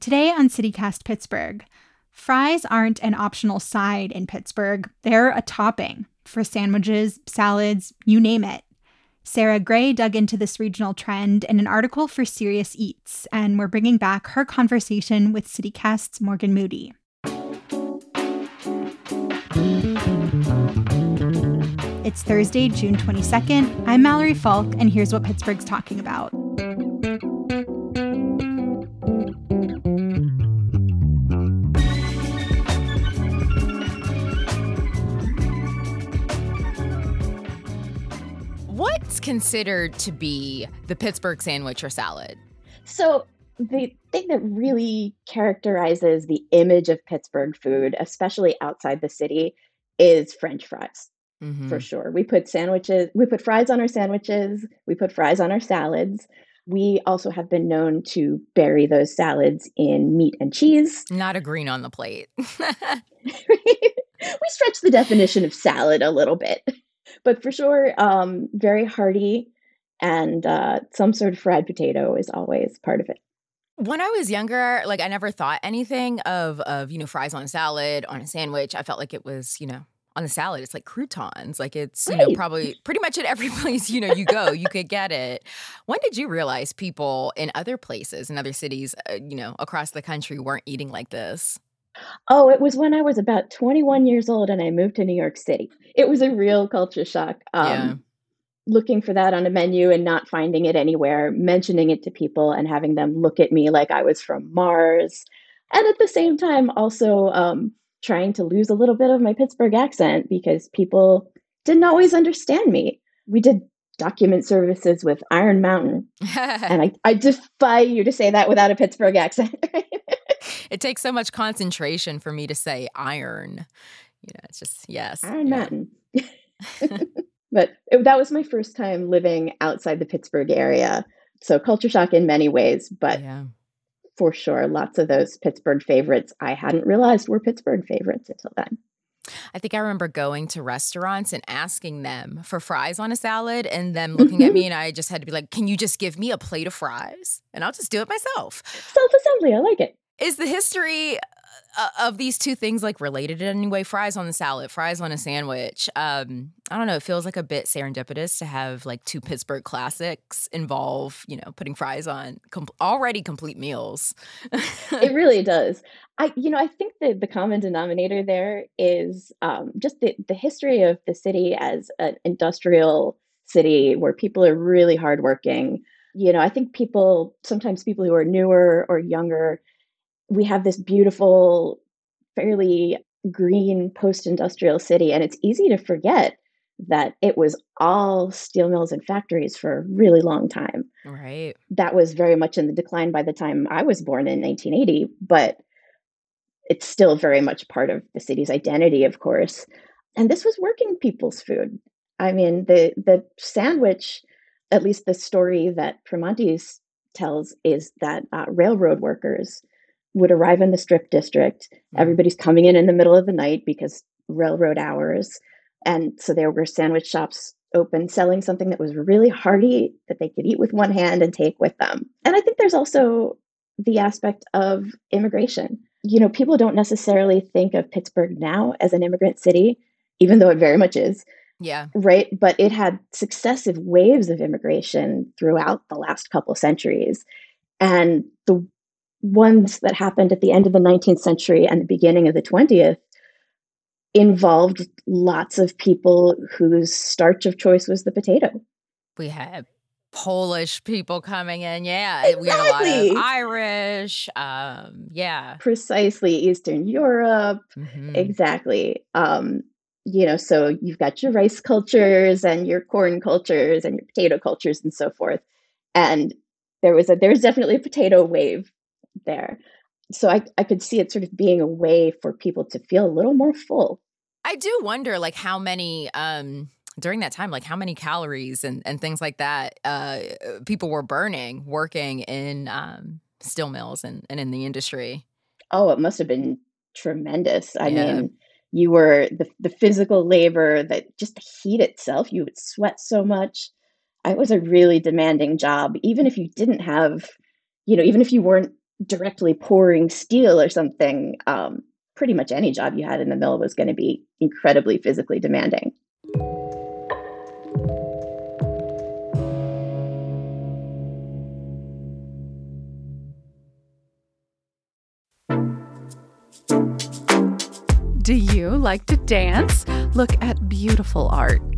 Today on CityCast Pittsburgh, fries aren't an optional side in Pittsburgh. They're a topping for sandwiches, salads, you name it. Sarah Gray dug into this regional trend in an article for Serious Eats, and we're bringing back her conversation with CityCast's Morgan Moody. It's Thursday, June 22nd. I'm Mallory Falk, and here's what Pittsburgh's talking about. What's considered to be the Pittsburgh sandwich or salad? So the thing that really characterizes the image of Pittsburgh food, especially outside the city, is French fries, for sure. We put fries on our sandwiches, we put fries on our salads. We also have been known to bury those salads in meat and cheese. Not a green on the plate. We stretch the definition of salad a little bit. But for sure, very hearty, and some sort of fried potato is always part of it. When I was younger, I never thought anything of fries on salad, on a sandwich. I felt like it was, on the salad, it's like croutons. It's, right. Probably pretty much at every place, you go, you could get it. When did you realize people in other places, in other cities, across the country weren't eating like this? Oh, it was when I was about 21 years old and I moved to New York City. It was a real culture shock. Looking for that on a menu and not finding it anywhere, mentioning it to people and having them look at me like I was from Mars. And at the same time, also trying to lose a little bit of my Pittsburgh accent because people didn't always understand me. We did document services with Iron Mountain. And I defy you to say that without a Pittsburgh accent. It takes so much concentration for me to say iron. It's just, yes. Iron Mountain. But that was my first time living outside the Pittsburgh area. So culture shock in many ways, but for sure, lots of those Pittsburgh favorites I hadn't realized were Pittsburgh favorites until then. I think I remember going to restaurants and asking them for fries on a salad and them looking at me, and I just had to be like, can you just give me a plate of fries? And I'll just do it myself. Self-assembly. I like it. Is the history of these two things related in any way? Fries on the salad, fries on a sandwich. I don't know. It feels like a bit serendipitous to have two Pittsburgh classics involve, putting fries on already complete meals. It really does. I think that the common denominator there is just the history of the city as an industrial city where people are really hardworking. I think sometimes people who are newer or younger, we have this beautiful, fairly green post-industrial city, and it's easy to forget that it was all steel mills and factories for a really long time. Right. That was very much in the decline by the time I was born in 1980, but it's still very much part of the city's identity, of course. And this was working people's food. I mean, the sandwich, at least the story that Primanti's tells, is that railroad workers would arrive in the strip district. Everybody's coming in the middle of the night because railroad hours. And so there were sandwich shops open selling something that was really hearty that they could eat with one hand and take with them. And I think there's also the aspect of immigration. People don't necessarily think of Pittsburgh now as an immigrant city, even though it very much is. Yeah. Right. But it had successive waves of immigration throughout the last couple centuries. And the ones that happened at the end of the 19th century and the beginning of the 20th involved lots of people whose starch of choice was the potato. We had Polish people coming in. Yeah, exactly. We had a lot of Irish. Yeah, precisely. Eastern Europe. Mm-hmm. Exactly. You know, so you've got your rice cultures and your corn cultures and your potato cultures and so forth. And there was definitely a potato wave there. So I could see it sort of being a way for people to feel a little more full. I do wonder, like, how many during that time, like how many calories and things like that people were burning working in steel mills and in the industry. Oh, it must have been tremendous. Yeah. I mean, you were the physical labor, that just the heat itself, you would sweat so much. It was a really demanding job, even if you didn't have, you know, even if you weren't directly pouring steel or something, pretty much any job you had in the mill was going to be incredibly physically demanding. Do you like to dance? Look at beautiful art,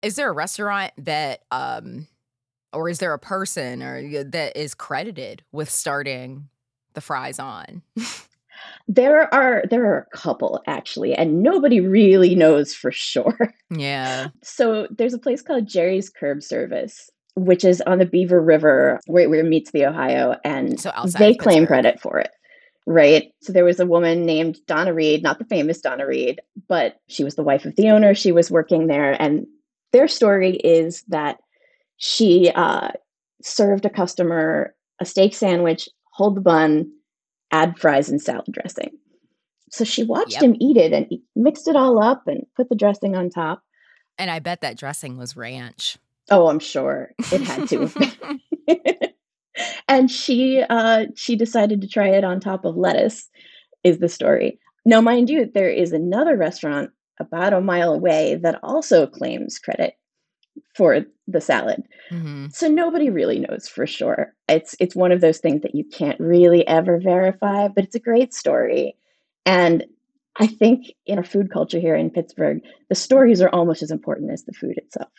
Is there a restaurant that, or is there a person or that is credited with starting the fries on? There are a couple, actually, and nobody really knows for sure. Yeah. So there's a place called Jerry's Curb Service, which is on the Beaver River where it meets the Ohio, and so they claim credit for it. Right. So there was a woman named Donna Reed, not the famous Donna Reed, but she was the wife of the owner. She was working there. And their story is that she served a customer a steak sandwich, hold the bun, add fries and salad dressing. So she watched him eat it and mixed it all up and put the dressing on top. And I bet that dressing was ranch. Oh, I'm sure it had to have been. And she decided to try it on top of lettuce, is the story. Now, mind you, there is another restaurant about a mile away that also claims credit for the salad. Mm-hmm. So nobody really knows for sure. It's one of those things that you can't really ever verify, but it's a great story. And I think in our food culture here in Pittsburgh, the stories are almost as important as the food itself.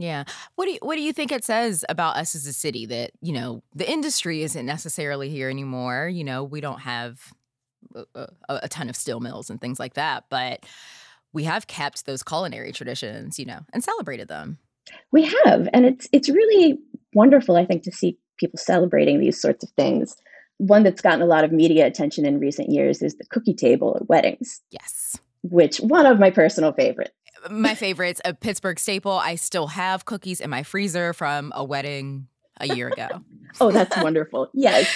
Yeah. What do you think it says about us as a city that, you know, the industry isn't necessarily here anymore? You know, we don't have a ton of steel mills and things like that, but we have kept those culinary traditions, you know, and celebrated them. We have. And it's really wonderful, I think, to see people celebrating these sorts of things. One that's gotten a lot of media attention in recent years is the cookie table at weddings. Yes. Which one of my personal favorites. My favorites, a Pittsburgh staple. I still have cookies in my freezer from a wedding a year ago. Oh, that's wonderful. Yes.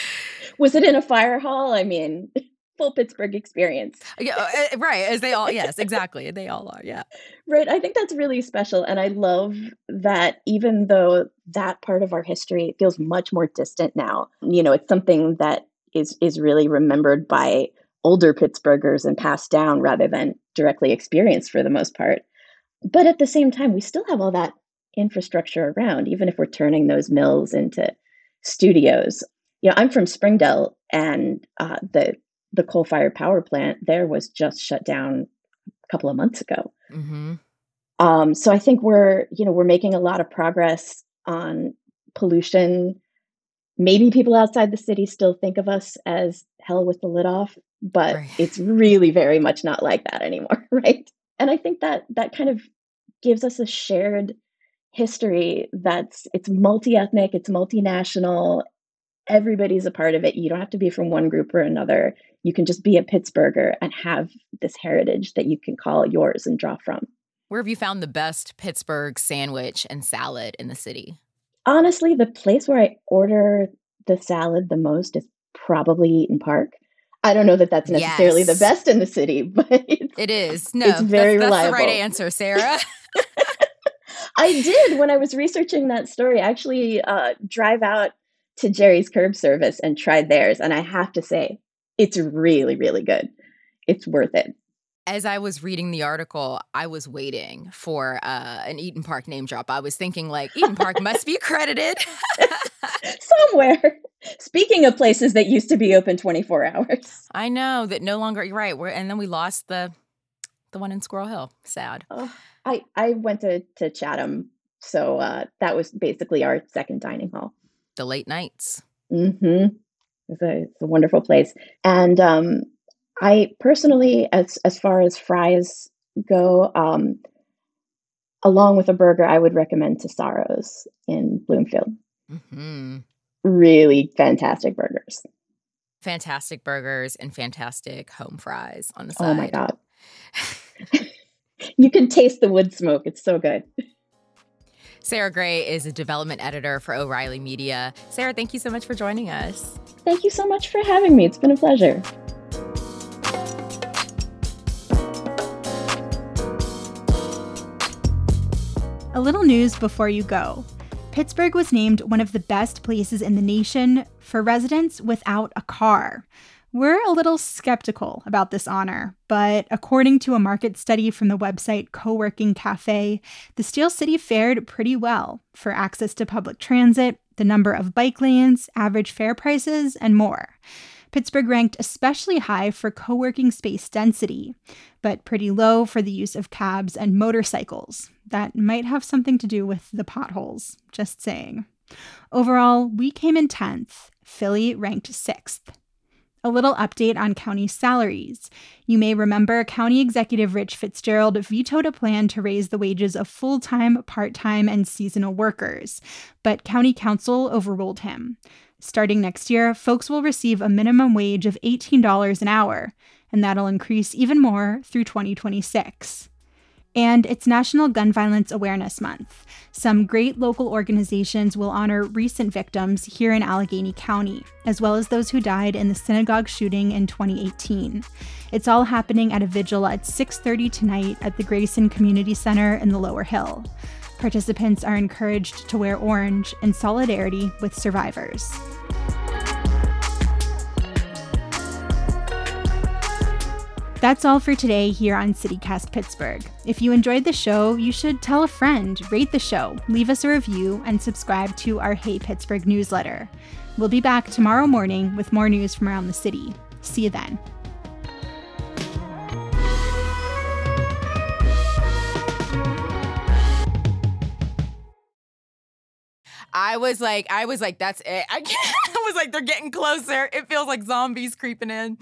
Was it in a fire hall? I mean, full Pittsburgh experience. Yeah, right. As they all, yes, exactly. They all are. Yeah. Right. I think that's really special. And I love that even though that part of our history feels much more distant now, you know, it's something that is really remembered by older Pittsburghers and passed down rather than directly experienced for the most part. But at the same time, we still have all that infrastructure around, even if we're turning those mills into studios. You know, I'm from Springdale, and the coal-fired power plant there was just shut down a couple of months ago. Mm-hmm. So I think we're making a lot of progress on pollution. Maybe people outside the city still think of us as hell with the lid off, but right. It's really very much not like that anymore, right? And I think that kind of gives us a shared history it's multi-ethnic, it's multinational. Everybody's a part of it. You don't have to be from one group or another. You can just be a Pittsburgher and have this heritage that you can call yours and draw from. Where have you found the best Pittsburgh sandwich and salad in the city? Honestly, the place where I order the salad the most is probably Eaton Park. I don't know that that's necessarily the best in the city, but it is. No, it's very reliable. That's the right answer, Sarah. I did, when I was researching that story, actually drive out to Jerry's Curb Service and tried theirs. And I have to say, it's really, really good. It's worth it. As I was reading the article, I was waiting for an Eaton Park name drop. I was thinking, like, Eaton Park must be accredited somewhere. Speaking of places that used to be open 24 hours. I know, that no longer, you're right. And then we lost the one in Squirrel Hill. Sad. Oh, I went to Chatham. So that was basically our second dining hall. The late nights. Mm-hmm. It's a wonderful place. And I personally, as far as fries go, along with a burger, I would recommend Tassaro's in Bloomfield. Mm-hmm. Really fantastic burgers. Fantastic burgers and fantastic home fries on the side. Oh, my God. You can taste the wood smoke. It's so good. Sarah Gray is a development editor for O'Reilly Media. Sarah, thank you so much for joining us. Thank you so much for having me. It's been a pleasure. A little news before you go. Pittsburgh was named one of the best places in the nation for residents without a car. We're a little skeptical about this honor, but according to a market study from the website Coworking Cafe, the Steel City fared pretty well for access to public transit, the number of bike lanes, average fare prices, and more. Pittsburgh ranked especially high for co-working space density, but pretty low for the use of cabs and motorcycles. That might have something to do with the potholes, just saying. Overall, we came in 10th. Philly ranked 6th. A little update on county salaries. You may remember County Executive Rich Fitzgerald vetoed a plan to raise the wages of full-time, part-time, and seasonal workers, but County Council overruled him. Starting next year, folks will receive a minimum wage of $18 an hour, and that'll increase even more through 2026. And it's National Gun Violence Awareness Month. Some great local organizations will honor recent victims here in Allegheny County, as well as those who died in the synagogue shooting in 2018. It's all happening at a vigil at 6:30 tonight at the Grayson Community Center in the Lower Hill. Participants are encouraged to wear orange in solidarity with survivors. That's all for today here on CityCast Pittsburgh. If you enjoyed the show, you should tell a friend, rate the show, leave us a review, and subscribe to our Hey Pittsburgh newsletter. We'll be back tomorrow morning with more news from around the city. See you then. I was like, that's it. I was like, they're getting closer. It feels like zombies creeping in.